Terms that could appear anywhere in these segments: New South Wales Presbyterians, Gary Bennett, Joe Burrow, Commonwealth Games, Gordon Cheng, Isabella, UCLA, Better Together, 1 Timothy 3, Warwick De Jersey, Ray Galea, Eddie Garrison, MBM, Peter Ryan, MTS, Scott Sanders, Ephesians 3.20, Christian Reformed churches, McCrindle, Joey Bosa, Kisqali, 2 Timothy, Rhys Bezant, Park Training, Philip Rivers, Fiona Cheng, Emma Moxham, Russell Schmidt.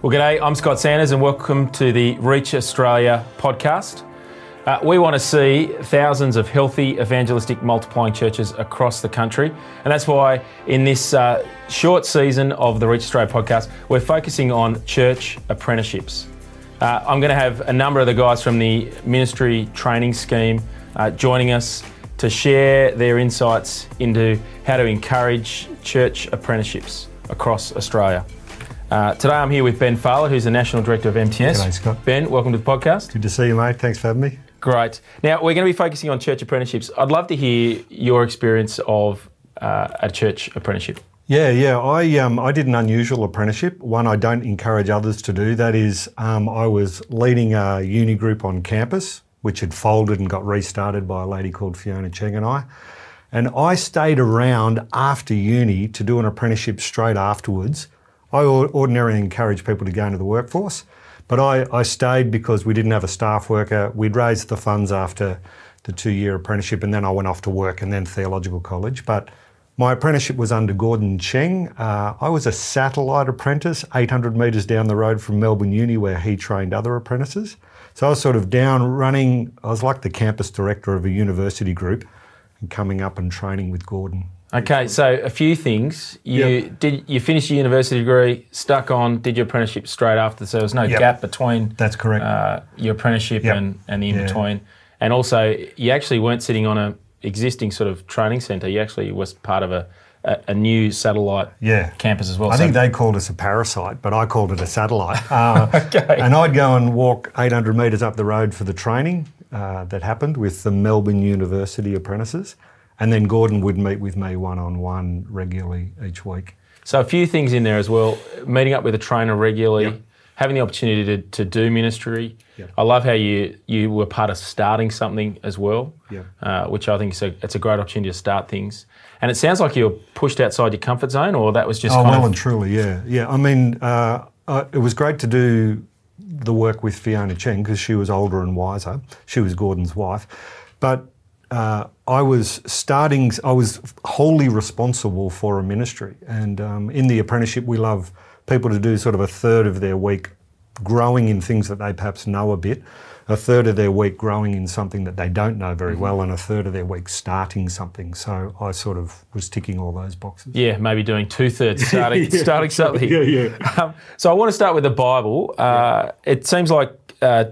Well, g'day, I'm Scott Sanders and welcome to the Reach Australia podcast. We want to see thousands of healthy, evangelistic, multiplying churches across the country. And that's why in this short season of the Reach Australia podcast, we're focusing on church apprenticeships. I'm going to have a number of the guys from the ministry training scheme joining us to share their insights into how to encourage church apprenticeships across Australia. Today I'm here with Ben Fowler, who's the National Director of MTS. G'day, Scott. Ben, welcome to the podcast. Good to see you, mate. Thanks for having me. Great. Now, we're going to be focusing on church apprenticeships. I'd love to hear your experience of a church apprenticeship. Yeah. I did an unusual apprenticeship, one I don't encourage others to do. That is, I was leading a uni group on campus, which had folded and got restarted by a lady called Fiona Cheng and I. And I stayed around after uni to do an apprenticeship straight afterwards. I ordinarily encourage people to go into the workforce, but I stayed because we didn't have a staff worker. We'd raised the funds after the 2-year apprenticeship, and then I went off to work and then theological college. But my apprenticeship was under Gordon Cheng. I was a satellite apprentice, 800 metres down the road from Melbourne Uni, where he trained other apprentices. So I was sort of down running. I was like the campus director of a university group and coming up and training with Gordon. Okay, so a few things. You finished your university degree, stuck on, did your apprenticeship straight after, so there was no gap between that's correct. Your apprenticeship and the in-between. Yeah. And also, you actually weren't sitting on an existing sort of training centre. You actually was part of a new satellite campus as well. I think they called us a parasite, but I called it a satellite. Okay. And I'd go and walk 800 metres up the road for the training that happened with the Melbourne University apprentices. And then Gordon would meet with me one-on-one regularly each week. So a few things in there as well, meeting up with a trainer regularly, having the opportunity to do ministry. Yep. I love how you were part of starting something as well, which I think it's a great opportunity to start things. And it sounds like you were pushed outside your comfort zone, or that was just well and truly, I mean, it was great to do the work with Fiona Cheng because she was older and wiser. She was Gordon's wife. But I was wholly responsible for a ministry. And in the apprenticeship, we love people to do sort of a third of their week growing in things that they perhaps know a bit, a third of their week growing in something that they don't know very well, and a third of their week starting something. So I sort of was ticking all those boxes. Yeah, maybe doing two-thirds, starting something. So I want to start with the Bible. It seems like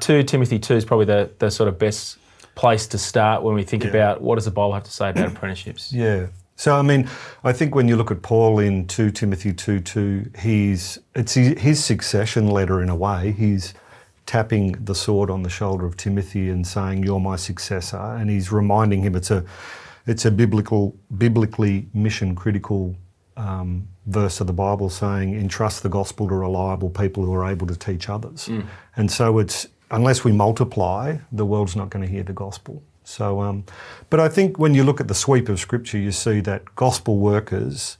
2 Timothy 2 is probably the sort of best place to start when we think about what does the Bible have to say about apprenticeships? Yeah. So, I mean, I think when you look at Paul in 2 Timothy 2:2, it's his succession letter in a way. He's tapping the sword on the shoulder of Timothy and saying, "You're my successor." And he's reminding him it's a biblically mission-critical verse of the Bible saying, "Entrust the gospel to reliable people who are able to teach others." Mm. And so it's, unless we multiply, the world's not going to hear the gospel. So, but I think when you look at the sweep of Scripture, you see that gospel workers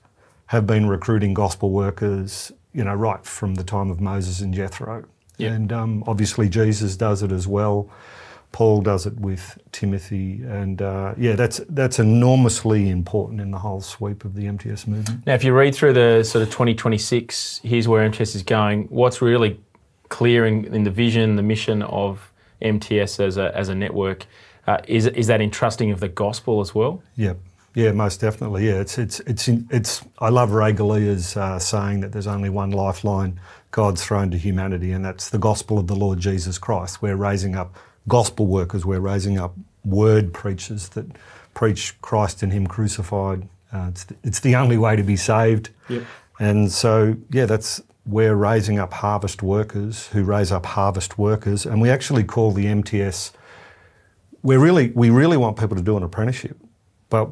have been recruiting gospel workers, right from the time of Moses and Jethro. Yep. And obviously Jesus does it as well. Paul does it with Timothy. And that's enormously important in the whole sweep of the MTS movement. Now, if you read through the sort of 2026, here's where MTS is going, what's really clearing in the vision, the mission of MTS as a network, is that entrusting of the gospel as well? Yeah, most definitely. Yeah, it's. I love Ray Galea's saying that there's only one lifeline God's thrown to humanity, and that's the gospel of the Lord Jesus Christ. We're raising up gospel workers. We're raising up word preachers that preach Christ and Him crucified. It's the only way to be saved. Yep. And so, that's. We're raising up harvest workers who raise up harvest workers, and we actually call the MTS, we really want people to do an apprenticeship, but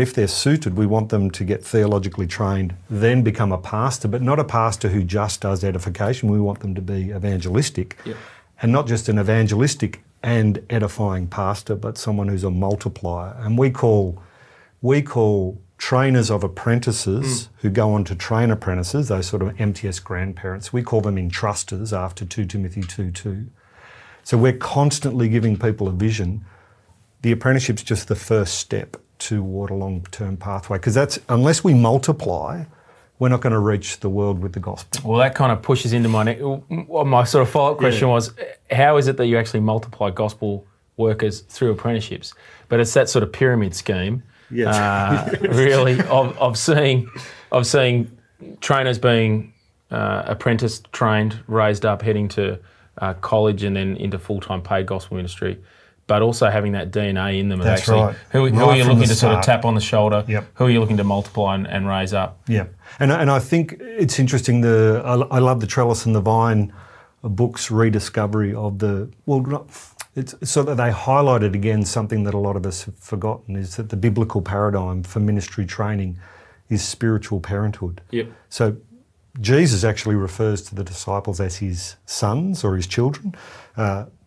if they're suited, we want them to get theologically trained, then become a pastor, but not a pastor who just does edification. We want them to be evangelistic, and not just an evangelistic and edifying pastor, but someone who's a multiplier. And we call trainers of apprentices who go on to train apprentices, those sort of MTS grandparents. We call them entrusters after 2 Timothy 2:2. So we're constantly giving people a vision. The apprenticeship's just the first step toward a long-term pathway, because that's, unless we multiply, we're not going to reach the world with the gospel. Well, that kind of pushes into my sort of follow-up question was, how is it that you actually multiply gospel workers through apprenticeships? But it's that sort of pyramid scheme, really, of seeing trainers being apprenticed, trained, raised up, heading to college and then into full-time paid gospel ministry, but also having that DNA in them. That's actually, right. Who are you looking to sort of tap on the shoulder? Yep. Who are you looking to multiply and raise up? Yeah, and I think it's interesting. I love the Trellis and the Vine book's rediscovery of so that they highlighted again something that a lot of us have forgotten, is that the biblical paradigm for ministry training is spiritual parenthood. Yep. So Jesus actually refers to the disciples as his sons or his children.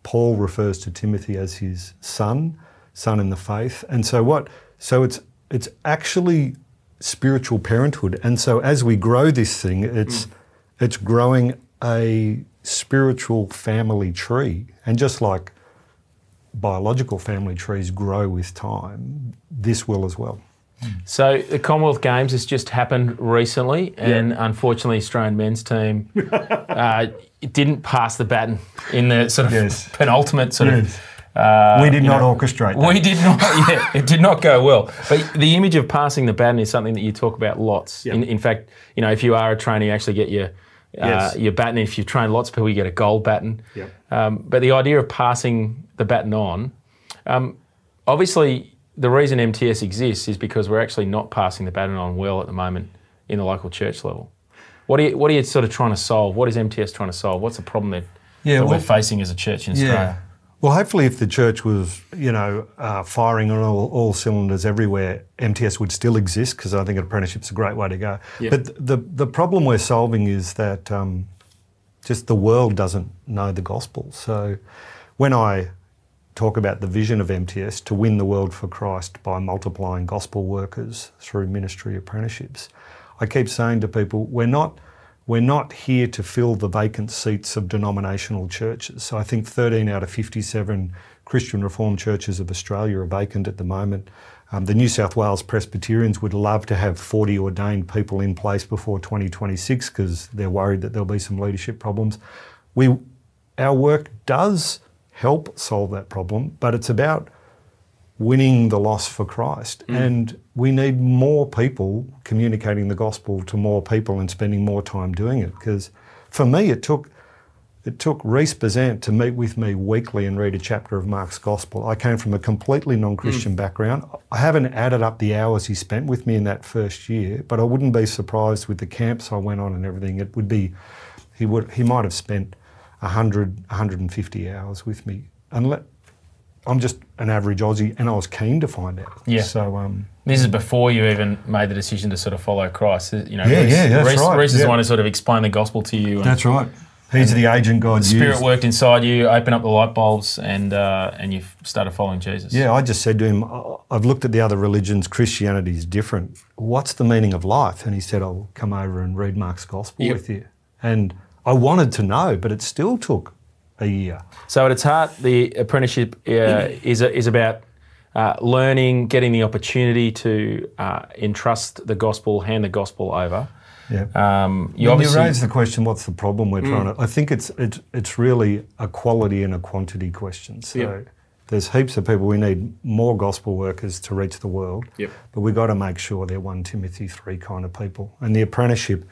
Paul refers to Timothy as his son in the faith. And so what? So it's actually spiritual parenthood. And so as we grow this thing, it's growing a spiritual family tree. And just like biological family trees grow with time, this will as well. So the Commonwealth Games has just happened recently, and unfortunately Australian men's team didn't pass the baton in the sort of penultimate sort of... we did not orchestrate that. We did not, it did not go well. But the image of passing the baton is something that you talk about lots. Yep. In fact, you know, if you are a trainer, you actually get your baton. If you train lots of people, you get a gold baton. Yep. But the idea of passing the baton on, obviously... The reason MTS exists is because we're actually not passing the baton on well at the moment in the local church level. What are you sort of trying to solve? What is MTS trying to solve? What's the problem that we're facing as a church in Australia? Well, hopefully if the church was, firing on all cylinders everywhere, MTS would still exist, because I think an apprenticeship's a great way to go. Yep. But the problem we're solving is that just the world doesn't know the gospel. So when I talk about the vision of MTS to win the world for Christ by multiplying gospel workers through ministry apprenticeships, I keep saying to people, we're not here to fill the vacant seats of denominational churches. So I think 13 out of 57 Christian Reformed churches of Australia are vacant at the moment. The New South Wales Presbyterians would love to have 40 ordained people in place before 2026, because they're worried that there'll be some leadership problems. Our work does help solve that problem, but it's about winning the lost for Christ. And we need more people communicating the gospel to more people and spending more time doing it. Because for me, it took Rhys Bezant to meet with me weekly and read a chapter of Mark's gospel. I came from a completely non-Christian background. I haven't added up the hours he spent with me in that first year, but I wouldn't be surprised with the camps I went on and everything. It would be, he might have spent 150 hours with me. And I'm just an average Aussie, and I was keen to find out. Yeah. So this is before you even made the decision to sort of follow Christ. Rhys is the one who sort of explained the gospel to you. That's right. He's the agent God used. The Spirit worked inside you, opened up the light bulbs, and you started following Jesus. Yeah, I just said to him, I've looked at the other religions, Christianity is different. What's the meaning of life? And he said, I'll come over and read Mark's gospel with you. And I wanted to know, but it still took a year. So at its heart, the apprenticeship is about learning, getting the opportunity to entrust the gospel, hand the gospel over. Yeah. You raise the question, what's the problem we're trying to... I think it's really a quality and a quantity question. So there's heaps of people. We need more gospel workers to reach the world, but we've got to make sure they're 1 Timothy 3 kind of people. And the apprenticeship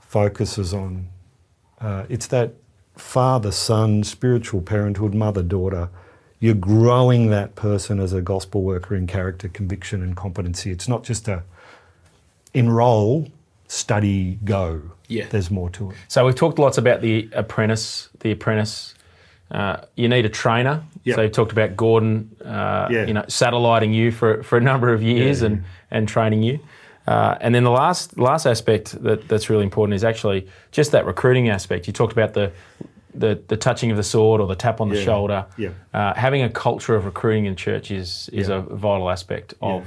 focuses on... it's that father-son, spiritual parenthood, mother-daughter. You're growing that person as a gospel worker in character, conviction and competency. It's not just a enroll, study, go. Yeah. There's more to it. So we've talked lots about the apprentice. You need a trainer. Yep. So you talked about Gordon, satelliting you for a number of years and training you. And then the last aspect that's really important is actually just that recruiting aspect. You talked about the touching of the sword or the tap on the shoulder. Yeah. Having a culture of recruiting in church is a vital aspect of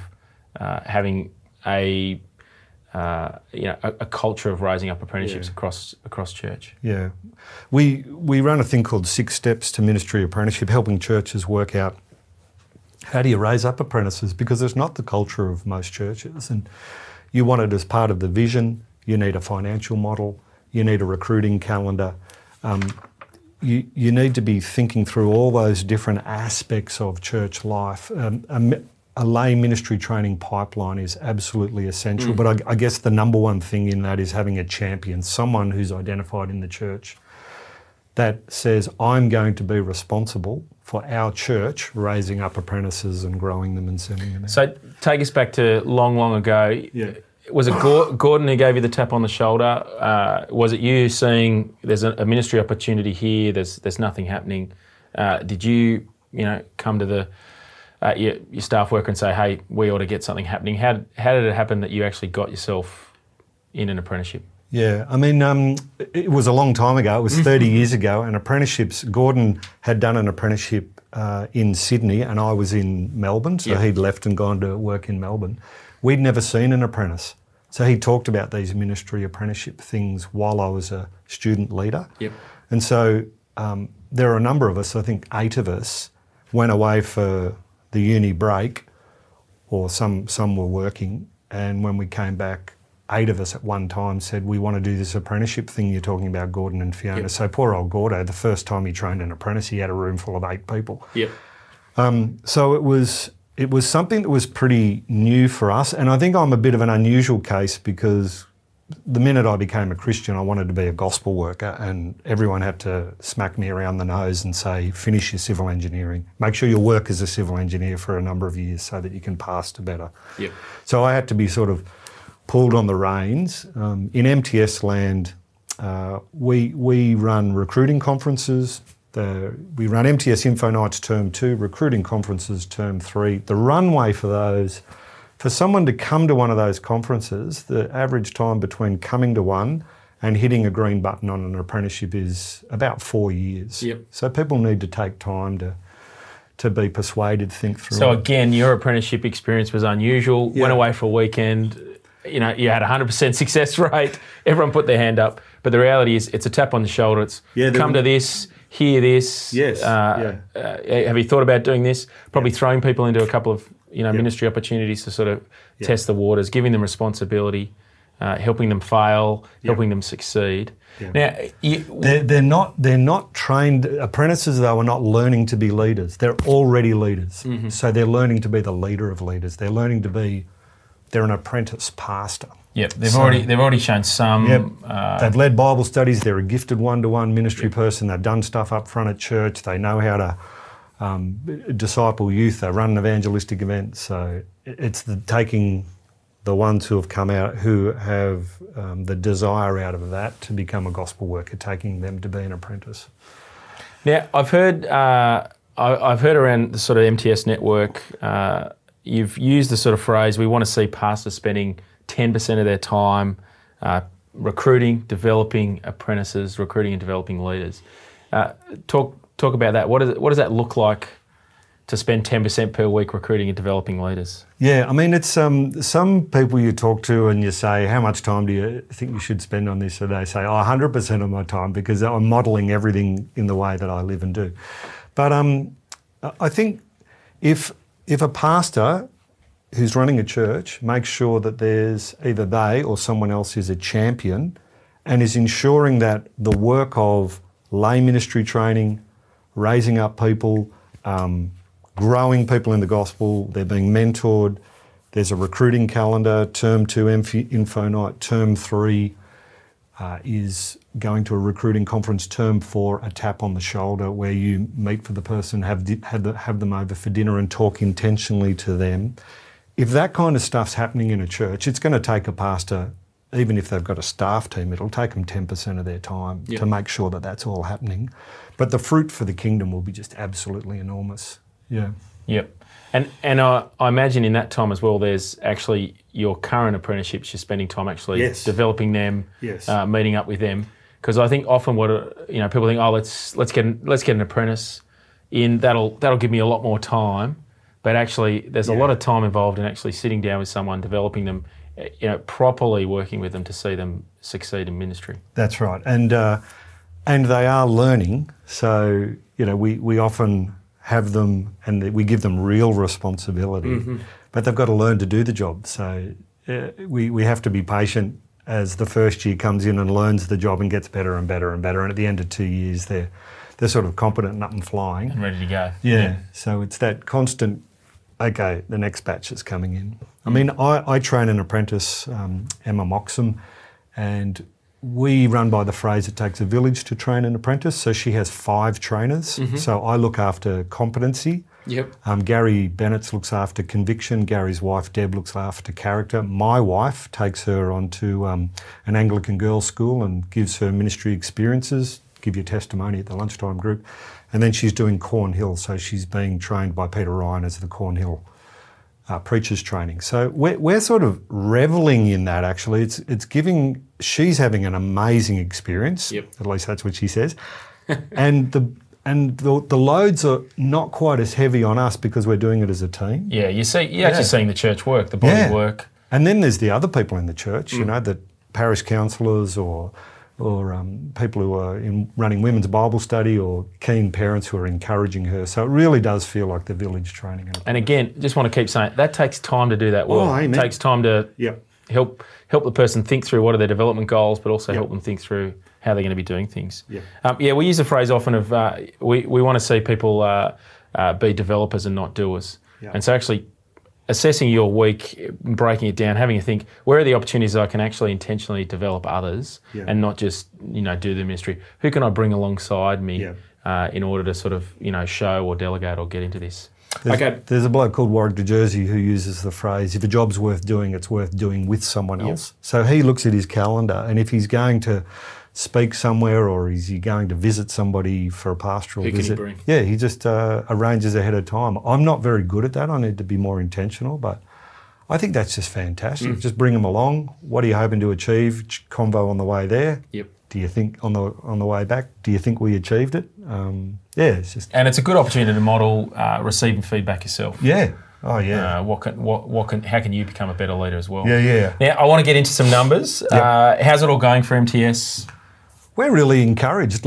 having a culture of raising up apprenticeships across church. Yeah, we run a thing called 6 Steps to Ministry Apprenticeship, helping churches work out, how do you raise up apprentices? Because it's not the culture of most churches. And you want it as part of the vision, you need a financial model, you need a recruiting calendar. You need to be thinking through all those different aspects of church life. A lay ministry training pipeline is absolutely essential, but I guess the number one thing in that is having a champion, someone who's identified in the church that says, I'm going to be responsible for our church raising up apprentices and growing them and sending them out. So take us back to long ago. Yeah. Was it Gordon who gave you the tap on the shoulder? Was it you seeing there's a ministry opportunity here, there's nothing happening? Did you come to the your staff worker and say, hey, we ought to get something happening? How did it happen that you actually got yourself in an apprenticeship? Yeah, I mean, it was a long time ago. It was 30 years ago, and apprenticeships, Gordon had done an apprenticeship in Sydney and I was in Melbourne, so he'd left and gone to work in Melbourne. We'd never seen an apprentice. So he talked about these ministry apprenticeship things while I was a student leader. Yep. And so there are a number of us, I think 8 of us, went away for the uni break, or some were working, and when we came back, 8 of us at one time said, we want to do this apprenticeship thing you're talking about, Gordon and Fiona. Yep. So poor old Gordo, the first time he trained an apprentice, he had a room full of 8 people. Yep. So it was something that was pretty new for us. And I think I'm a bit of an unusual case because the minute I became a Christian, I wanted to be a gospel worker, and everyone had to smack me around the nose and say, finish your civil engineering. Make sure you work as a civil engineer for a number of years so that you can pass to better. Yep. So I had to be sort of pulled on the reins. In MTS land, we run recruiting conferences. We run MTS Info Nights Term 2, recruiting conferences Term 3. The runway for those, for someone to come to one of those conferences, the average time between coming to one and hitting a green button on an apprenticeship is about 4 years. Yep. So people need to take time to be persuaded, think through. So again, your apprenticeship experience was unusual. Yeah. Went away for a weekend. You had 100% success rate. Everyone put their hand up. But the reality is it's a tap on the shoulder. It's come to this, hear this. Yes. Have you thought about doing this? Probably throwing people into a couple of ministry opportunities to sort of test the waters, giving them responsibility, helping them fail, helping them succeed. Yeah. Now, they're not trained. Apprentices, though, are not learning to be leaders. They're already leaders. Mm-hmm. So they're learning to be the leader of leaders. They're learning to be... They're an apprentice pastor. Yep, they've already shown some. Yep. They've led Bible studies. They're a gifted one-to-one ministry person. They've done stuff up front at church. They know how to disciple youth. They run an evangelistic event. So it's taking the ones who have come out, who have the desire out of that to become a gospel worker, taking them to be an apprentice. Now, I've heard around the sort of MTS network. You've used the sort of phrase, we want to see pastors spending 10% of their time recruiting, developing apprentices, recruiting and developing leaders. Talk about that. What does that look like to spend 10% per week recruiting and developing leaders? Yeah, I mean, it's some people you talk to and you say, how much time do you think you should spend on this? And they say, 100% of my time, because I'm modelling everything in the way that I live and do. But I think if a pastor who's running a church makes sure that there's either they or someone else is a champion and is ensuring that the work of lay ministry training, raising up people, growing people in the gospel, they're being mentored, there's a recruiting calendar, term 2 info night, term 3 is going to a recruiting conference, term 4, a tap on the shoulder where you meet for the person, have them over for dinner and talk intentionally to them. If that kind of stuff's happening in a church, it's going to take a pastor, even if they've got a staff team, it'll take them 10% of their time to make sure that that's all happening. But the fruit for the kingdom will be just absolutely enormous. Yeah. Yep. And I imagine in that time as well, there's actually your current apprenticeships, you're spending time actually developing them, meeting up with them. Because I think often what people think, let's get an apprentice in, that'll give me a lot more time, but actually there's a lot of time involved in actually sitting down with someone, developing them, properly working with them to see them succeed in ministry. That's right, and they are learning. So we often have them and we give them real responsibility, but they've got to learn to do the job. So we have to be patient as the first year comes in and learns the job and gets better and better and better. And at the end of 2 years, they're sort of competent and up and flying. And ready to go. Yeah. So it's that constant, okay, the next batch is coming in. I mean, I train an apprentice, Emma Moxham, and we run by the phrase, it takes a village to train an apprentice. So she has 5 trainers. Mm-hmm. So I look after competency. Yep. Gary Bennett looks after conviction. Gary's wife, Deb, looks after character. My wife takes her onto an Anglican girls' school and gives her ministry experiences, give your testimony at the lunchtime group. And then she's doing Cornhill. So she's being trained by Peter Ryan as the Cornhill preachers training. So we're sort of reveling in that, actually. It's giving, she's having an amazing experience. Yep. At least that's what she says. And the loads are not quite as heavy on us because we're doing it as a team. Yeah, you're actually seeing the church work, the body work. And then there's the other people in the church, you know, the parish counsellors or people who are running women's Bible study or keen parents who are encouraging her. So it really does feel like the village training. And again, just want to keep saying, that takes time to do that well. Oh, it takes time to help the person think through what are their development goals, but also help them think through how they're going to be doing things. Yep. We use the phrase often of we want to see people be developers and not doers. Yep. And so actually assessing your week, breaking it down, having a think, where are the opportunities that I can actually intentionally develop others and not just, do the ministry? Who can I bring alongside me in order to sort of, show or delegate or get into this? There's a bloke called Warwick De Jersey who uses the phrase, if a job's worth doing, it's worth doing with someone else. So he looks at his calendar, and if he's going to speak somewhere or is he going to visit somebody for a pastoral visit? Who can he bring? Yeah, he just arranges ahead of time. I'm not very good at that. I need to be more intentional, but I think that's just fantastic. Just bring them along. What are you hoping to achieve? Convo on the way there. Yep. Do you think on the way back, do you think we achieved it? It's just... And it's a good opportunity to model receiving feedback yourself. Yeah. Oh, yeah. How can you become a better leader as well? Yeah. Now, I want to get into some numbers. Yep. How's it all going for MTS? We're really encouraged.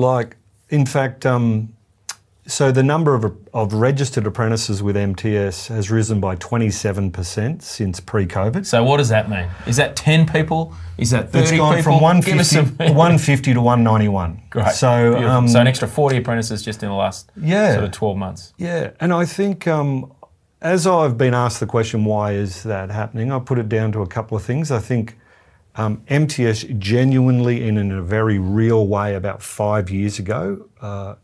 In fact, so the number of registered apprentices with MTS has risen by 27% since pre-COVID. So what does that mean? Is that 10 people? Is that 30 people? It's gone from 150 to 191. Great. So, so an extra 40 apprentices just in the last sort of 12 months. Yeah, and I think as I've been asked the question, why is that happening, I put it down to a couple of things. I think MTS genuinely and in a very real way about 5 years ago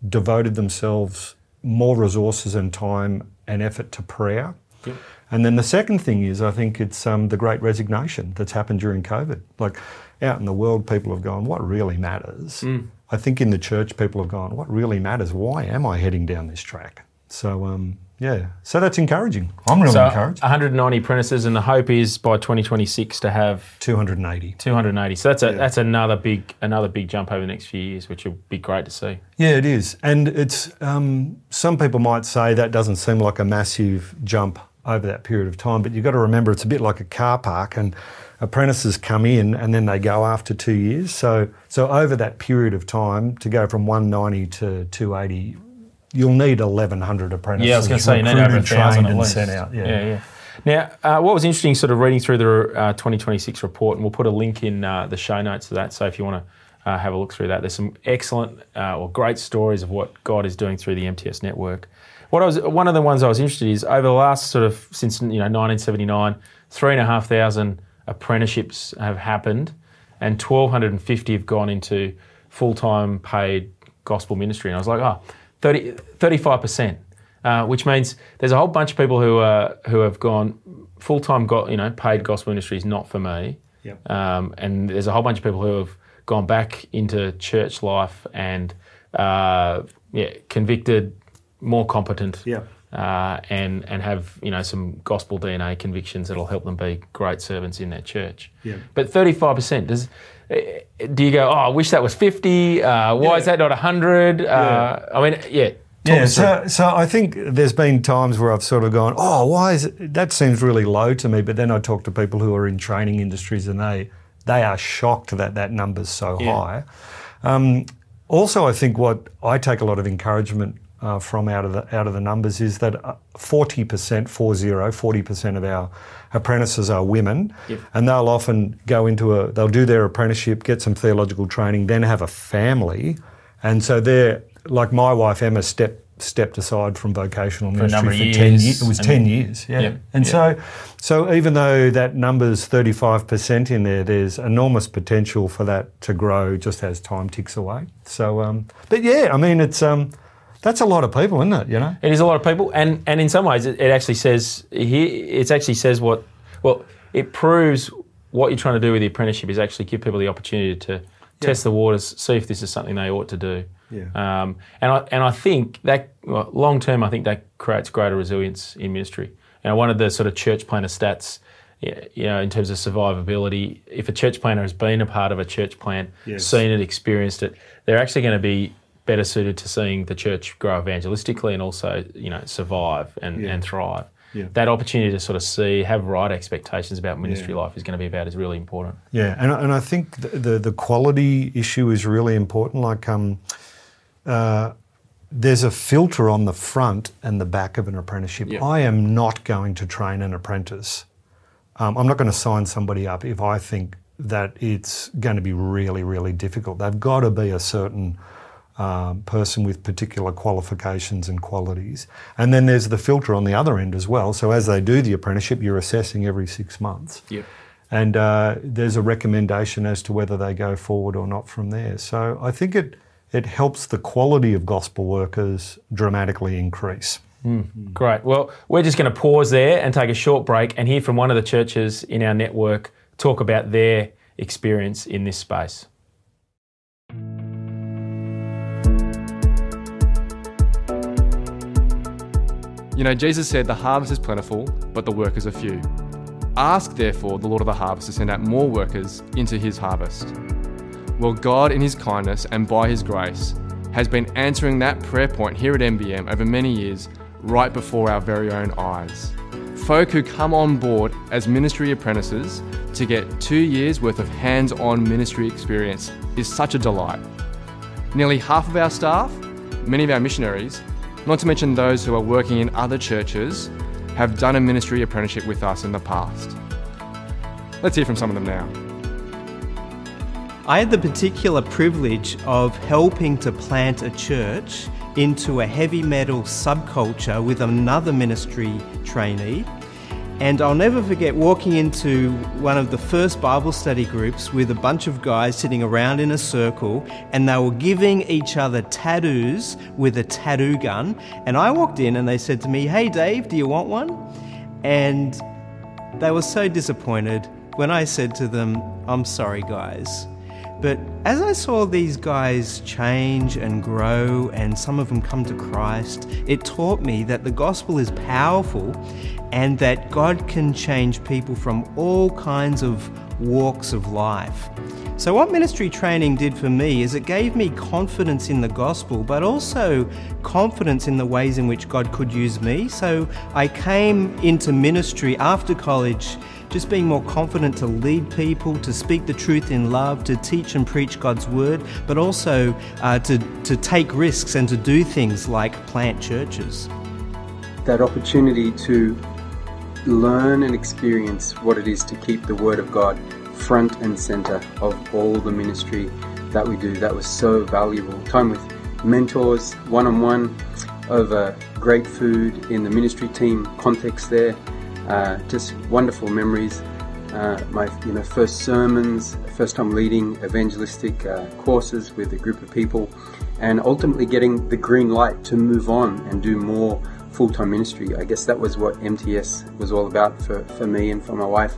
devoted themselves more resources and time and effort to prayer. Yep. And then the second thing is I think it's the great resignation that's happened during COVID. Out in the world, people have gone, what really matters? I think in the church, people have gone, what really matters? Why am I heading down this track? So, so that's encouraging. I'm really encouraged. 190 apprentices, and the hope is by 2026 to have 280. 280. So that's another big jump over the next few years, which will be great to see. Yeah, it is, and it's some people might say that doesn't seem like a massive jump over that period of time, but you've got to remember it's a bit like a car park, and apprentices come in and then they go after 2 years. So over that period of time, to go from 190 to 280. You'll need 1,100 apprentices. Yeah, I was going to say you need over 1,000 at least. Sent out. Yeah. Now, what was interesting, sort of reading through the 2026 report, and we'll put a link in the show notes to that. So if you want to have a look through that, there's some excellent or great stories of what God is doing through the MTS network. One of the ones I was interested in is over the last sort of since 1979, 3,500 apprenticeships have happened, and 1,250 have gone into full-time paid gospel ministry. And I was like, 35%, which means there's a whole bunch of people who have gone full-time, paid gospel ministry is not for me. Yep. And there's a whole bunch of people who have gone back into church life and, convicted, more competent, and have, some gospel DNA convictions that'll help them be great servants in their church. Yep. But 35%, do you go, I wish that was 50? Why is that not 100? So I think there's been times where I've sort of gone, why is it? That seems really low to me, but then I talk to people who are in training industries and they are shocked that number's so high. Also, I think what I take a lot of encouragement from out of the numbers is that 40% of our apprentices are women, yep. and they'll often go into they'll do their apprenticeship, get some theological training, then have a family, and so they're like my wife Emma stepped aside from vocational ministry for 10 years. It was 10 years, yeah. Yep, and yep. so even though that number's 35% in there, there's enormous potential for that to grow just as time ticks away. So, but yeah, I mean it's. That's a lot of people, isn't it? You know, it is a lot of people, and in some ways, it actually says here. It actually says what. Well, it proves what you're trying to do with the apprenticeship is actually give people the opportunity to test the waters, see if this is something they ought to do. Yeah. And I think that long term, I think that creates greater resilience in ministry. You know, one of the sort of church planner stats, you know, in terms of survivability, if a church planner has been a part of a church plant, yes. seen it, experienced it, they're actually going to be better suited to seeing the church grow evangelistically and also, you know, survive and thrive. Yeah. That opportunity to sort of see, have right expectations about ministry life is going to be about is really important. Yeah, and I think the quality issue is really important. Like there's a filter on the front and the back of an apprenticeship. Yeah. I am not going to train an apprentice. I'm not going to sign somebody up if I think that it's going to be really, really difficult. They've got to be a certain... person with particular qualifications and qualities. And then there's the filter on the other end as well. So as they do the apprenticeship, you're assessing every 6 months. Yep. And there's a recommendation as to whether they go forward or not from there. So I think it helps the quality of gospel workers dramatically increase. Mm. Great. Well, we're just going to pause there and take a short break and hear from one of the churches in our network talk about their experience in this space. You know, Jesus said, "The harvest is plentiful, but the workers are few. Ask, therefore, the Lord of the harvest to send out more workers into his harvest." Well, God, in his kindness and by his grace, has been answering that prayer point here at MBM over many years, right before our very own eyes. Folk who come on board as ministry apprentices to get 2 years worth of hands-on ministry experience is such a delight. Nearly half of our staff, many of our missionaries, not to mention those who are working in other churches, have done a ministry apprenticeship with us in the past. Let's hear from some of them now. I had the particular privilege of helping to plant a church into a heavy metal subculture with another ministry trainee. And I'll never forget walking into one of the first Bible study groups with a bunch of guys sitting around in a circle, and they were giving each other tattoos with a tattoo gun. And I walked in and they said to me, "Hey Dave, do you want one?" And they were so disappointed when I said to them, "I'm sorry guys." But as I saw these guys change and grow and some of them come to Christ, it taught me that the gospel is powerful and that God can change people from all kinds of walks of life. So what ministry training did for me is it gave me confidence in the gospel, but also confidence in the ways in which God could use me. So I came into ministry after college just being more confident to lead people, to speak the truth in love, to teach and preach God's word, but also to take risks and to do things like plant churches. That opportunity to learn and experience what it is to keep the word of God front and centre of all the ministry that we do, that was so valuable. Time with mentors, one-on-one, over great food in the ministry team context there. Just wonderful memories. My first sermons, first time leading evangelistic courses with a group of people, and ultimately getting the green light to move on and do more full-time ministry. I guess that was what MTS was all about for me and for my wife.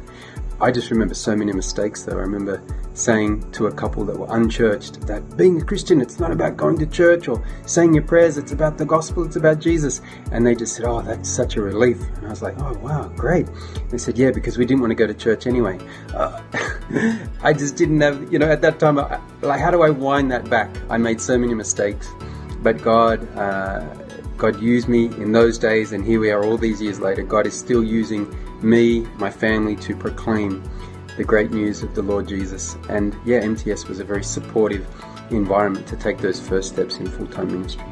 I just remember so many mistakes though. I remember saying to a couple that were unchurched that being a Christian, it's not about going to church or saying your prayers, it's about the gospel, it's about Jesus. And they just said, "Oh, that's such a relief." And I was like, "Oh, wow, great." And they said, "Yeah, because we didn't want to go to church anyway." I just didn't have, at that time, how do I wind that back? I made so many mistakes, but God used me in those days, and here we are all these years later. God is still using me, my family, to proclaim the great news of the Lord Jesus. And yeah, MTS was a very supportive environment to take those first steps in full-time ministry.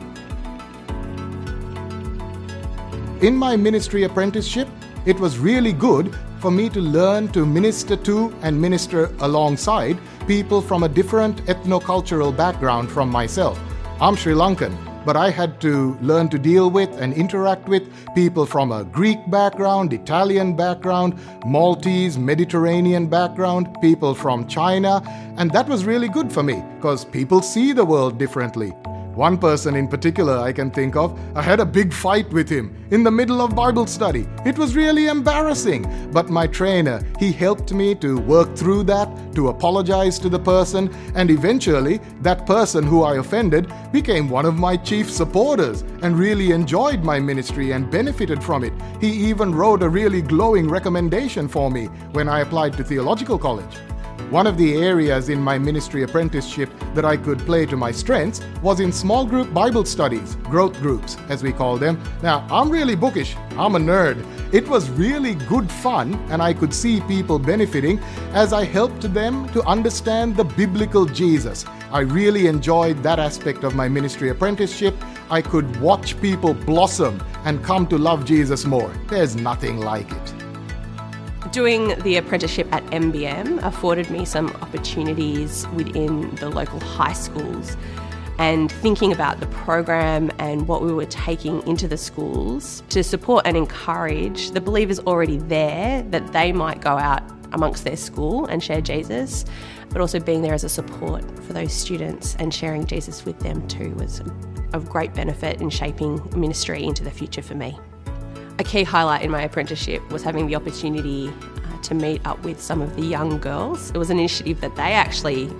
In my ministry apprenticeship, it was really good for me to learn to minister to and minister alongside people from a different ethno-cultural background from myself. I'm Sri Lankan, but I had to learn to deal with and interact with people from a Greek background, Italian background, Maltese, Mediterranean background, people from China, and that was really good for me because people see the world differently. One person in particular I can think of, I had a big fight with him in the middle of Bible study. It was really embarrassing, but my trainer, he helped me to work through that, to apologize to the person, and eventually that person who I offended became one of my chief supporters and really enjoyed my ministry and benefited from it. He even wrote a really glowing recommendation for me when I applied to theological college. One of the areas in my ministry apprenticeship that I could play to my strengths was in small group Bible studies, growth groups as we call them. Now, I'm really bookish, I'm a nerd. It was really good fun and I could see people benefiting as I helped them to understand the biblical Jesus. I really enjoyed that aspect of my ministry apprenticeship. I could watch people blossom and come to love Jesus more. There's nothing like it. Doing the apprenticeship at MBM afforded me some opportunities within the local high schools, and thinking about the program and what we were taking into the schools to support and encourage the believers already there, that they might go out amongst their school and share Jesus, but also being there as a support for those students and sharing Jesus with them too was of great benefit in shaping ministry into the future for me. A key highlight in my apprenticeship was having the opportunity to meet up with some of the young girls. It was an initiative that they actually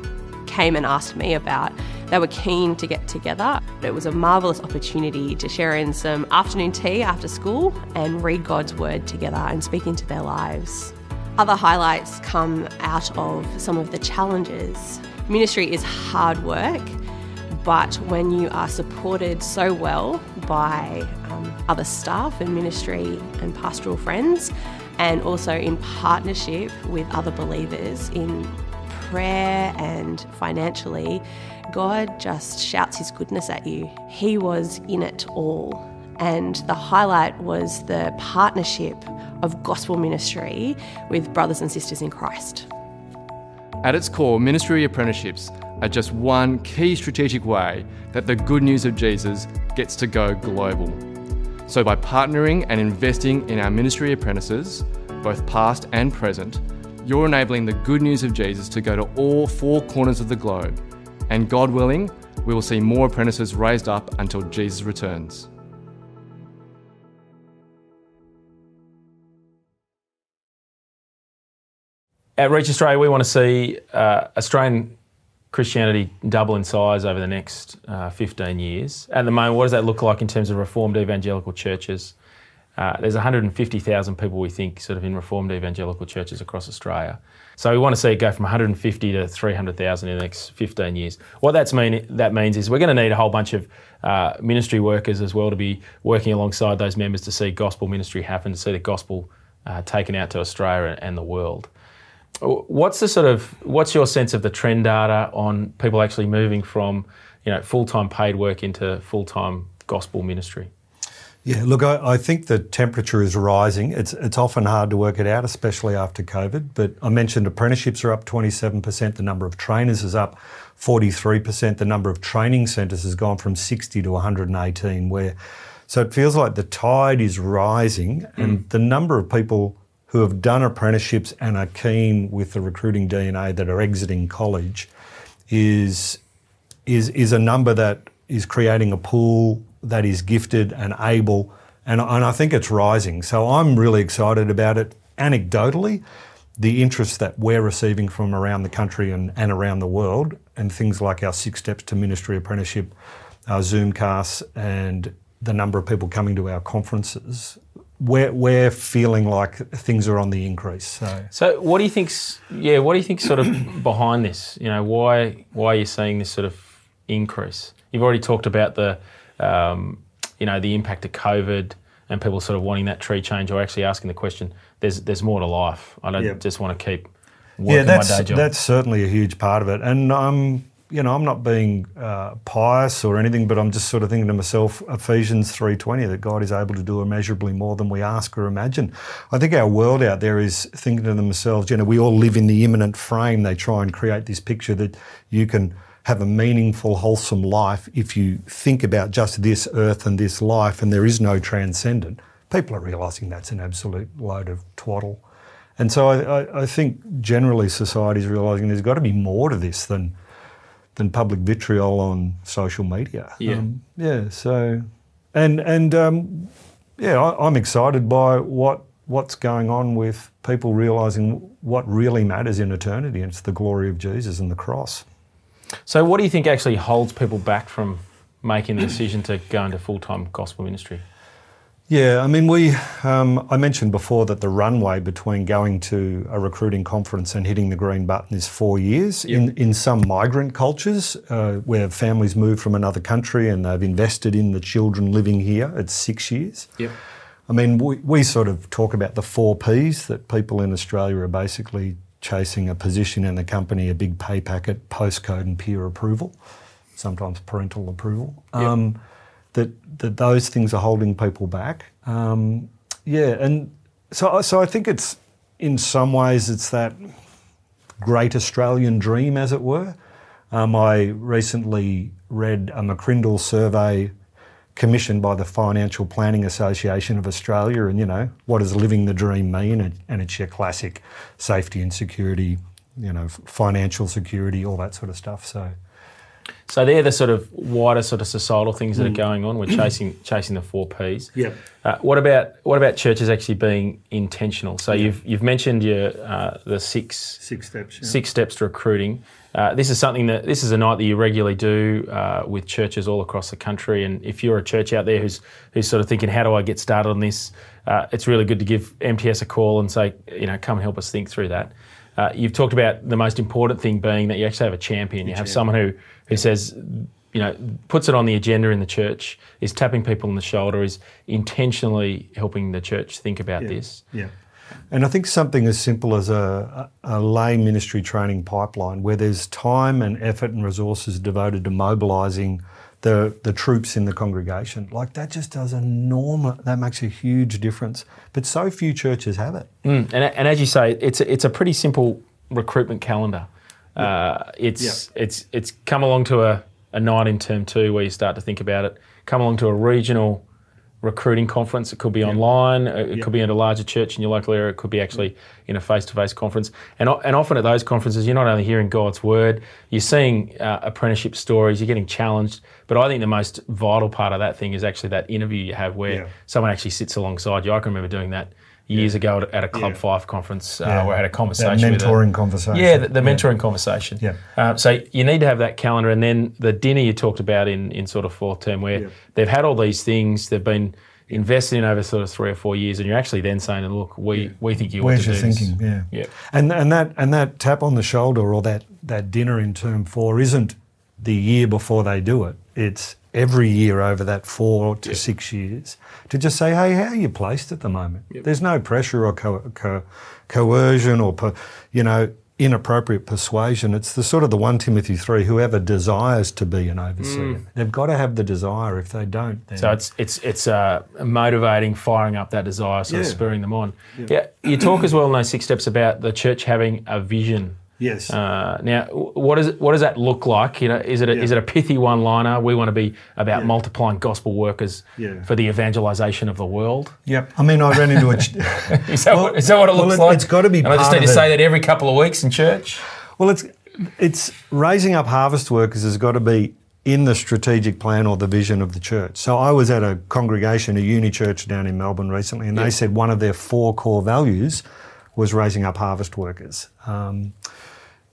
came and asked me about. They were keen to get together. It was a marvellous opportunity to share in some afternoon tea after school and read God's Word together and speak into their lives. Other highlights come out of some of the challenges. Ministry is hard work, but when you are supported so well by other staff and ministry and pastoral friends, and also in partnership with other believers in prayer and financially, God just shouts His goodness at you. He was in it all. And the highlight was the partnership of gospel ministry with brothers and sisters in Christ. At its core, ministry apprenticeships are just one key strategic way that the good news of Jesus gets to go global. So by partnering and investing in our ministry apprentices, both past and present, you're enabling the good news of Jesus to go to all four corners of the globe. And God willing, we will see more apprentices raised up until Jesus returns. At Reach Australia, we want to see Australian Christianity double in size over the next 15 years. At the moment, what does that look like in terms of Reformed evangelical churches? There's 150,000 people, we think, sort of in Reformed evangelical churches across Australia. So we want to see it go from 150 to 300,000 in the next 15 years. What that means is we're going to need a whole bunch of ministry workers as well to be working alongside those members to see gospel ministry happen, to see the gospel taken out to Australia and the world. What's your sense of the trend data on people actually moving from, full-time paid work into full-time gospel ministry? Yeah, look, I think the temperature is rising. It's often hard to work it out, especially after COVID. But I mentioned apprenticeships are up 27%. The number of trainers is up 43%. The number of training centres has gone from 60 to 118. So it feels like the tide is rising, and the number of people who have done apprenticeships and are keen with the recruiting DNA that are exiting college is a number that is creating a pool that is gifted and able, and I think it's rising. So I'm really excited about it. Anecdotally, the interest that we're receiving from around the country and around the world, and things like our 6 Steps to Ministry Apprenticeship, our Zoom casts, and the number of people coming to our conferences, We're feeling like things are on the increase. So what do you think's sort of behind this? Why are you seeing this sort of increase? You've already talked about the the impact of COVID and people sort of wanting that tree change, or actually asking the question, there's more to life. I don't just want to keep working my day job. That's certainly a huge part of it. And you know, I'm not being pious or anything, but I'm just sort of thinking to myself, Ephesians 3.20, that God is able to do immeasurably more than we ask or imagine. I think our world out there is thinking to themselves, you know, we all live in the imminent frame. They try and create this picture that you can have a meaningful, wholesome life if you think about just this earth and this life, and there is no transcendent. People are realising that's an absolute load of twaddle. And so I think generally society's realising there's got to be more to this than public vitriol on social media. Yeah. I'm excited by what's going on with people realising what really matters in eternity, and it's the glory of Jesus and the cross. So what do you think actually holds people back from making the decision to go into full-time gospel ministry? Yeah, I mean, I mentioned before that the runway between going to a recruiting conference and hitting the green button is 4 years. Yep. In some migrant cultures where families move from another country and they've invested in the children living here, it's 6 years. Yep. I mean, we sort of talk about the 4 Ps that people in Australia are basically chasing: a position in the company, a big pay packet, postcode and peer approval, sometimes parental approval. Yep. That those things are holding people back. And so I think it's, in some ways, it's that great Australian dream, as it were. I recently read a McCrindle survey commissioned by the Financial Planning Association of Australia, and, you know, what does living the dream mean? And it's your classic safety and security, you know, financial security, all that sort of stuff, So they're the sort of wider sort of societal things that are going on. We're chasing the 4 Ps. Yeah. What about churches actually being intentional? So you've mentioned your the six steps. Yeah. 6 steps to recruiting. This is a night that you regularly do with churches all across the country. And if you're a church out there who's sort of thinking, how do I get started on this? It's really good to give MTS a call and say, you know, come and help us think through that. You've talked about the most important thing being that you actually have a champion. You have someone who says, you know, puts it on the agenda in the church, is tapping people on the shoulder, is intentionally helping the church think about this. Yeah. And I think something as simple as a lay ministry training pipeline where there's time and effort and resources devoted to mobilising the troops in the congregation, like that just does that makes a huge difference. But so few churches have it. And as you say, it's a pretty simple recruitment calendar. Yep. It's come along to a night in term 2 where you start to think about it. Come along to a regional recruiting conference. It could be online. It could be at a larger church in your local area. It could be actually in a face-to-face conference. And often at those conferences, you're not only hearing God's word, you're seeing apprenticeship stories, you're getting challenged. But I think the most vital part of that thing is actually that interview you have where someone actually sits alongside you. I can remember doing that years ago at a Club 5 conference where I had a conversation with conversation. Yeah, the mentoring conversation. Yeah. So you need to have that calendar, and then the dinner you talked about in sort of fourth term where they've had all these things, they've been invested in over sort of 3 or 4 years, and you're actually then saying, look, we think you ought to do this. Where's your thinking? Yeah. Yeah. And that tap on the shoulder or that dinner in term 4 isn't the year before they do it. It's every year over that 4 to 6 years to just say, hey, how are you placed at the moment? Yep. There's no pressure or coercion or, inappropriate persuasion. It's the sort of the 1 Timothy 3, whoever desires to be an overseer. They've got to have the desire. If they don't, then... So it's motivating, firing up that desire, sort of spurring them on. Yeah. You talk as well in those 6 steps about the church having a vision. Yes. Now, what does that look like? You know, is it a pithy one-liner? We want to be about multiplying gospel workers for the evangelisation of the world. Yep. I mean, I ran into a... Is that what it looks like? It's got to be. And I just need to say that every couple of weeks in church. Well, it's raising up harvest workers has got to be in the strategic plan or the vision of the church. So I was at a congregation, a uni church down in Melbourne recently, and they said one of their 4 core values was raising up harvest workers.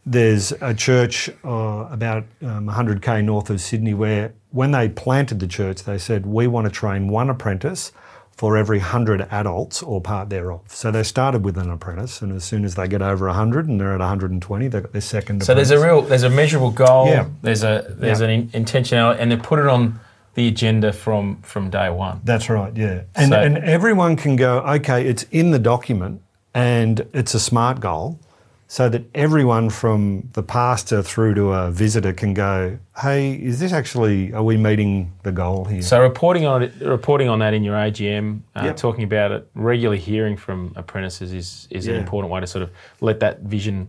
There's a church about 100k north of Sydney where when they planted the church, they said, we want to train 1 apprentice for every 100 adults or part thereof. So they started with an apprentice, and as soon as they get over 100 and they're at 120, they've got their second apprentice. So there's a measurable goal, there's an intentionality, and they put it on the agenda from day one. That's right, yeah. And everyone can go, okay, it's in the document and it's a SMART goal. so that everyone from the pastor through to a visitor can go, hey, is this actually, are we meeting the goal here? So reporting on that in your AGM, talking about it, regularly hearing from apprentices is an important way to sort of let that vision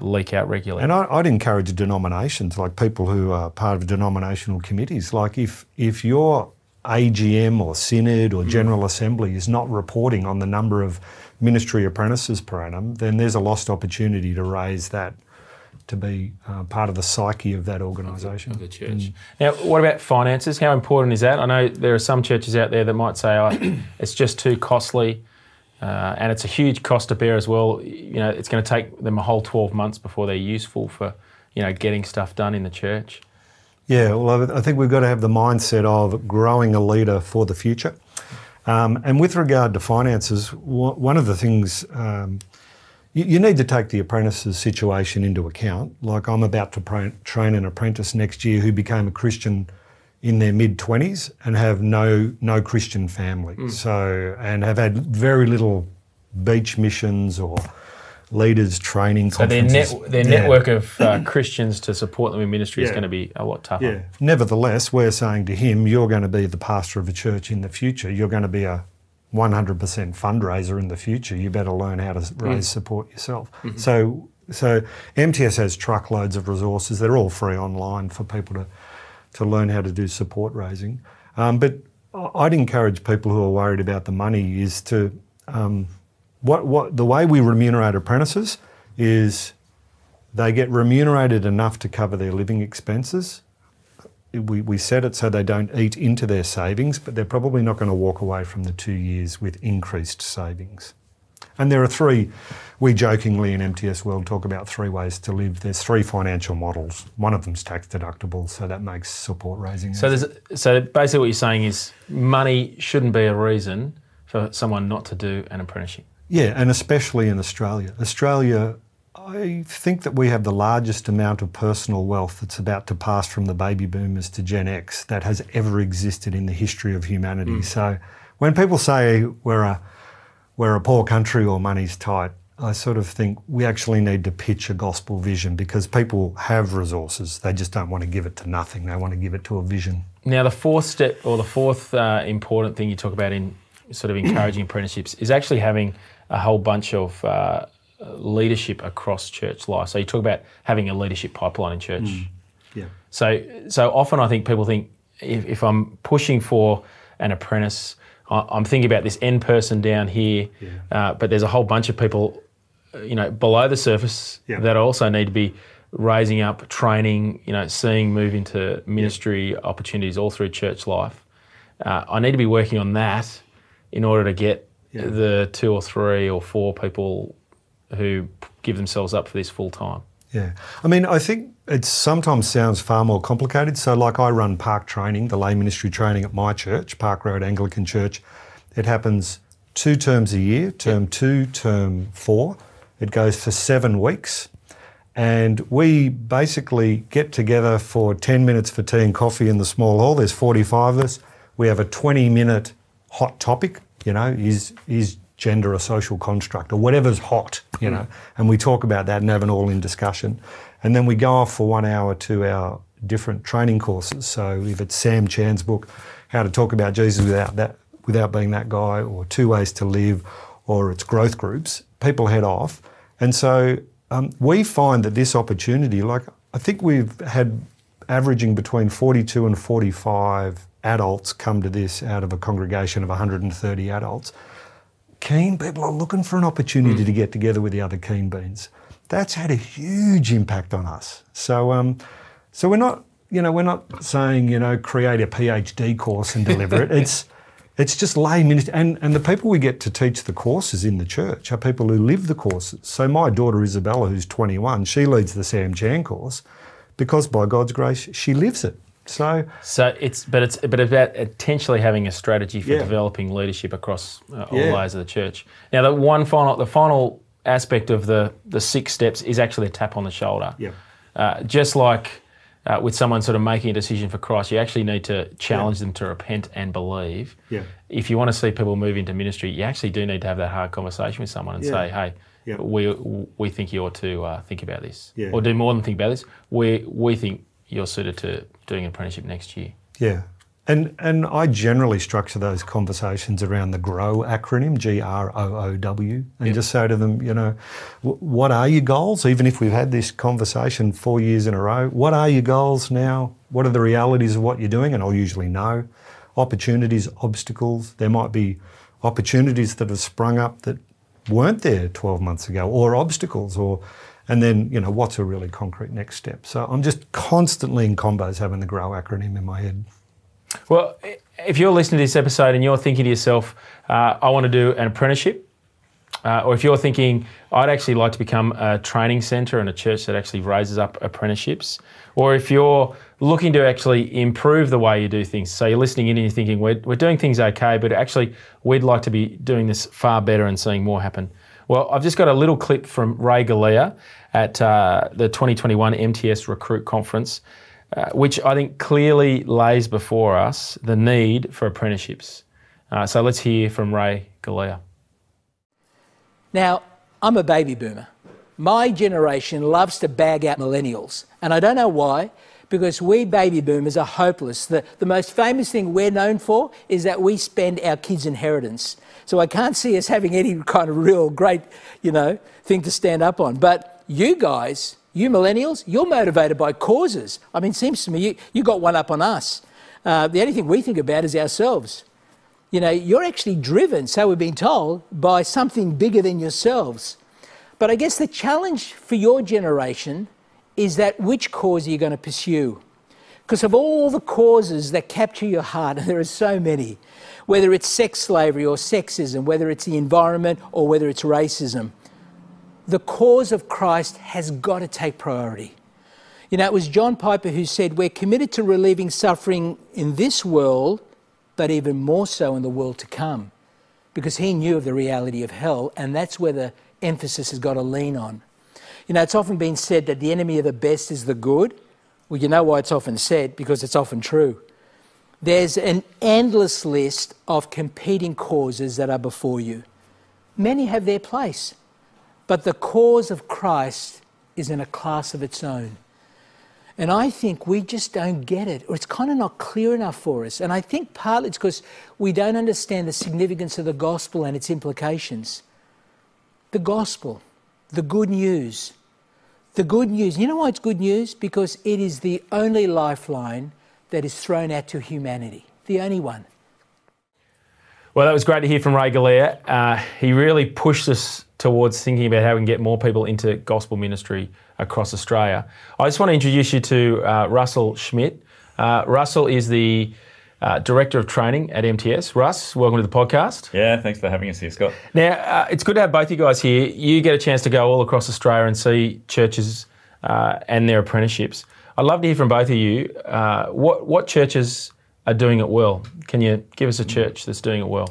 leak out regularly. And I'd encourage denominations, like people who are part of denominational committees, like if you're AGM or Synod or General Assembly is not reporting on the number of ministry apprentices per annum, then there's a lost opportunity to raise that, to be part of the psyche of that organisation. Of the church. Now, what about finances? How important is that? I know there are some churches out there that might say, oh, it's just too costly and it's a huge cost to bear as well. You know, it's going to take them a whole 12 months before they're useful for, you know, getting stuff done in the church. Yeah, well, I think we've got to have the mindset of growing a leader for the future. And with regard to finances, one of the things, you need to take the apprentice's situation into account. Like I'm about to train an apprentice next year who became a Christian in their mid-20s and have no Christian family. So, and have had very little beach missions or leaders training conferences. So their network of Christians to support them in ministry is going to be a lot tougher. Yeah. Nevertheless, we're saying to him, you're going to be the pastor of a church in the future. You're going to be a 100% fundraiser in the future. You better learn how to raise support yourself. Mm-hmm. So MTS has truckloads of resources. They're all free online for people to learn how to do support raising. But I'd encourage people who are worried about the money is to... the way we remunerate apprentices is they get remunerated enough to cover their living expenses. We set it so they don't eat into their savings, but they're probably not going to walk away from the 2 years with increased savings. And there are three, we jokingly in MTS World talk about 3 ways to live. There's 3 financial models. One of them's tax deductible, so that makes support raising. So basically what you're saying is money shouldn't be a reason for someone not to do an apprenticeship. Yeah, and especially in Australia. Australia, I think that we have the largest amount of personal wealth that's about to pass from the baby boomers to Gen X that has ever existed in the history of humanity. So when people say we're a poor country or money's tight, I sort of think we actually need to pitch a gospel vision because people have resources. They just don't want to give it to nothing. They want to give it to a vision. Now, the fourth step or the fourth important thing you talk about in sort of encouraging apprenticeships is actually having a whole bunch of leadership across church life. So you talk about having a leadership pipeline in church. So often I think people think if I'm pushing for an apprentice, I'm thinking about this end person down here, but there's a whole bunch of people, you know, below the surface that also need to be raising up, training, you know, seeing move into ministry opportunities all through church life. I need to be working on that in order to get the 2 or 3 or 4 people who give themselves up for this full time. Yeah. I mean, I think it sometimes sounds far more complicated. So like I run Park Training, the lay ministry training at my church, Park Road Anglican Church. It happens 2 terms a year, term 2, term 4. It goes for 7 weeks. And we basically get together for 10 minutes for tea and coffee in the small hall. There's 45 of us. We have a 20-minute hot topic, you know, is gender a social construct or whatever's hot, you know, and we talk about that and have an all-in discussion. And then we go off for 1 hour to our different training courses. So if it's Sam Chan's book, How to Talk About Jesus Without Being That Guy, or 2 Ways to Live, or it's growth groups, people head off. And so we find that this opportunity, like I think we've had averaging between 42 and 45 adults come to this out of a congregation of 130 adults. Keen people are looking for an opportunity to get together with the other keen beans. That's had a huge impact on us. So, so we're not saying, you know, create a PhD course and deliver it. It's just lay ministry, and the people we get to teach the courses in the church are people who live the courses. So my daughter Isabella, who's 21, she leads the Sam Chan course because by God's grace she lives it. So it's about potentially having a strategy for developing leadership across all layers of the church. Now, the final aspect of the 6 steps is actually a tap on the shoulder. Yeah. Just like with someone sort of making a decision for Christ, you actually need to challenge them to repent and believe. Yeah. If you want to see people move into ministry, you actually do need to have that hard conversation with someone and say, hey, yeah, we think you ought to think about this, yeah, or do more than think about this. We think you're suited to doing an apprenticeship next year. Yeah. And I generally structure those conversations around the GROW acronym, GROOW, and yep, just say to them, you know, what are your goals? Even if we've had this conversation 4 years in a row, what are your goals now? What are the realities of what you're doing? And I'll usually know. Opportunities, obstacles. There might be opportunities that have sprung up that weren't there 12 months ago, or obstacles, or... And then, you know, what's a really concrete next step? So I'm just constantly in combos having the GROW acronym in my head. Well, if you're listening to this episode and you're thinking to yourself, I want to do an apprenticeship, or if you're thinking, I'd actually like to become a training centre and a church that actually raises up apprenticeships, or if you're looking to actually improve the way you do things, so you're listening in and you're thinking, we're doing things okay, but actually we'd like to be doing this far better and seeing more happen. Well, I've just got a little clip from Ray Galea at the 2021 MTS Recruit Conference, which I think clearly lays before us the need for apprenticeships. So let's hear from Ray Galea. Now, I'm a baby boomer. My generation loves to bag out millennials, and I don't know why, because we baby boomers are hopeless. The most famous thing we're known for is that we spend our kids' inheritance. So I can't see us having any kind of real great, you know, thing to stand up on. But you guys... You millennials, you're motivated by causes. I mean, it seems to me you got one up on us. The only thing we think about is ourselves. You know, you're actually driven, so we've been told, by something bigger than yourselves. But I guess the challenge for your generation is that which cause are you going to pursue? Because of all the causes that capture your heart, and there are so many, whether it's sex slavery or sexism, whether it's the environment or whether it's racism, the cause of Christ has got to take priority. You know, it was John Piper who said, we're committed to relieving suffering in this world, but even more so in the world to come, because he knew of the reality of hell, and that's where the emphasis has got to lean on. You know, it's often been said that the enemy of the best is the good. Well, you know why it's often said, because it's often true. There's an endless list of competing causes that are before you. Many have their place. But the cause of Christ is in a class of its own. And I think we just don't get it, or it's kind of not clear enough for us. And I think partly it's because we don't understand the significance of the gospel and its implications. The gospel, the good news. The good news. You know why it's good news? Because it is the only lifeline that is thrown out to humanity. The only one. Well, that was great to hear from Ray Galea. He really pushed us towards thinking about how we can get more people into gospel ministry across Australia. I just want to introduce you to Russell Schmidt. Russell is the Director of Training at MTS. Russ, welcome to the podcast. Yeah, thanks for having us here, Scott. Now, it's good to have both you guys here. You get a chance to go all across Australia and see churches and their apprenticeships. I'd love to hear from both of you. What churches are doing it well? Can you give us a church that's doing it well?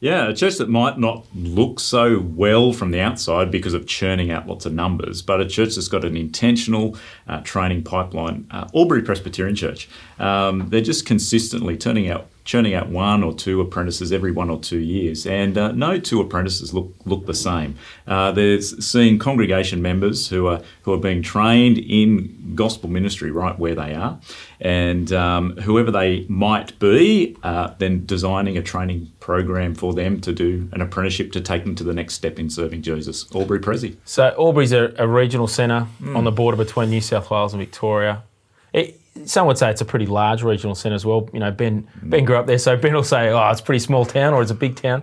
Yeah, a church that might not look so well from the outside because of churning out lots of numbers, but a church that's got an intentional training pipeline, Albury Presbyterian Church. They're just consistently churning out one or two apprentices every 1 or 2 years, and no two apprentices look the same. There's seeing congregation members who are being trained in gospel ministry right where they are, and whoever they might be, then designing a training program for them to do an apprenticeship to take them to the next step in serving Jesus. Albury Prezi. So Albury's a regional centre on the border between New South Wales and Victoria. Some would say it's a pretty large regional centre as well. You know, Ben grew up there, so Ben will say, oh, it's a pretty small town or it's a big town.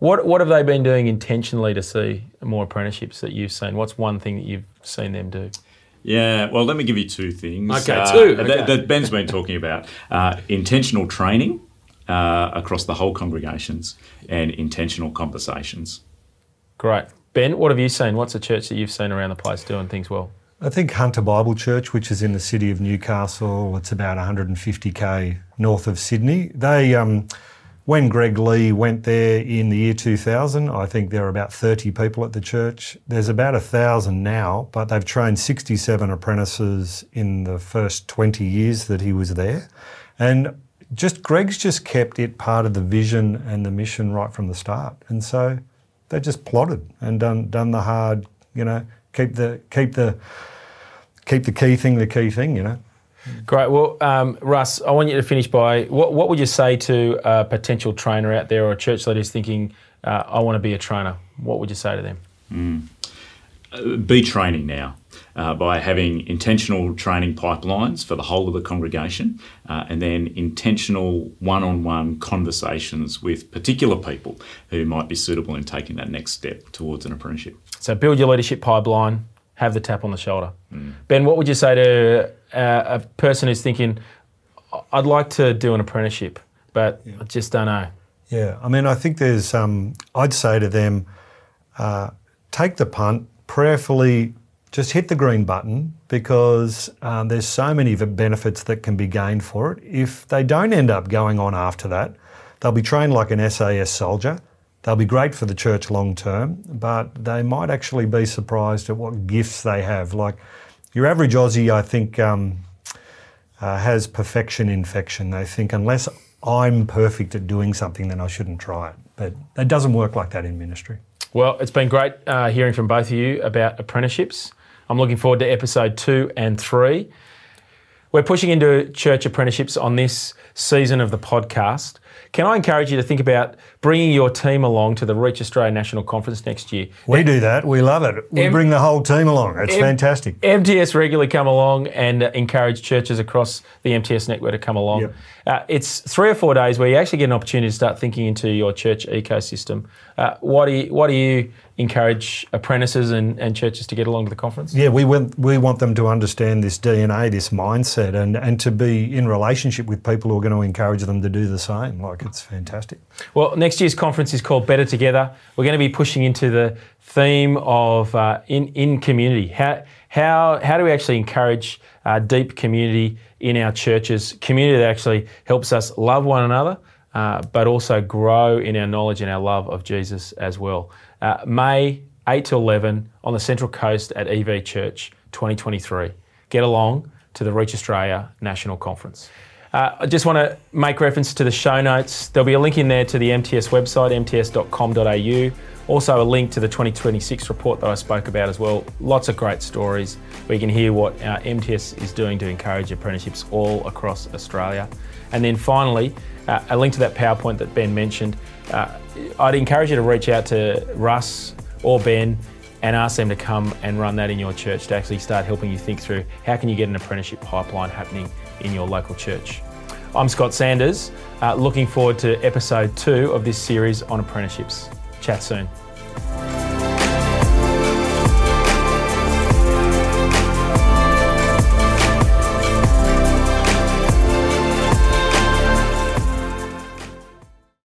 What have they been doing intentionally to see more apprenticeships that you've seen? What's one thing that you've seen them do? Yeah, well, let me give you two things. Okay, two. Okay. That Ben's been talking about. Intentional training across the whole congregations and intentional conversations. Great. Ben, what have you seen? What's a church that you've seen around the place doing things well? I think Hunter Bible Church, which is in the city of Newcastle, it's about 150k north of Sydney. They, when Greg Lee went there in the year 2000, I think there were about 30 people at the church. There's about 1,000 now, but they've trained 67 apprentices in the first 20 years that he was there. And Greg's just kept it part of the vision and the mission right from the start. And so they've just plodded and done the hard, you know, keep the key thing, you know. Great. Well, Russ, I want you to finish by what would you say to a potential trainer out there or a church leader who's thinking, I want to be a trainer? What would you say to them? Be training now by having intentional training pipelines for the whole of the congregation and then intentional one-on-one conversations with particular people who might be suitable in taking that next step towards an apprenticeship. So build your leadership pipeline, have the tap on the shoulder. Ben, what would you say to a person who's thinking, I'd like to do an apprenticeship, but I just don't know? Yeah, I mean, I think there's, I'd say to them, take the punt, prayerfully just hit the green button, because there's so many benefits that can be gained for it. If they don't end up going on after that, they'll be trained like an SAS soldier. They'll be great for the church long term, but they might actually be surprised at what gifts they have. Like your average Aussie, I think, has perfection infection. They think, unless I'm perfect at doing something, then I shouldn't try it. But it doesn't work like that in ministry. Well, it's been great hearing from both of you about apprenticeships. I'm looking forward to episode 2 and 3. We're pushing into church apprenticeships on this season of the podcast. Can I encourage you to think about bringing your team along to the Reach Australia National Conference next year? We do that. We love it. We bring the whole team along. It's fantastic. MTS regularly come along and encourage churches across the MTS network to come along. Yep. It's 3 or 4 days where you actually get an opportunity to start thinking into your church ecosystem. Why do you encourage apprentices and churches to get along to the conference? Yeah, we want them to understand this DNA, this mindset, and to be in relationship with people who are going to encourage them to do the same. Like, it's fantastic. Well, next year's conference is called Better Together. We're going to be pushing into the theme of in community. How do we actually encourage deep community in our churches, community that actually helps us love one another, but also grow in our knowledge and our love of Jesus as well. May 8 to 11 on the Central Coast at EV Church 2023. Get along to the Reach Australia National Conference. I just want to make reference to the show notes. There'll be a link in there to the MTS website, mts.com.au. Also a link to the 2026 report that I spoke about as well. Lots of great stories where you can hear what our MTS is doing to encourage apprenticeships all across Australia. And then finally, a link to that PowerPoint that Ben mentioned. I'd encourage you to reach out to Russ or Ben and ask them to come and run that in your church to actually start helping you think through how can you get an apprenticeship pipeline happening in your local church. I'm Scott Sanders, looking forward to episode 2 of this series on apprenticeships. Chat soon.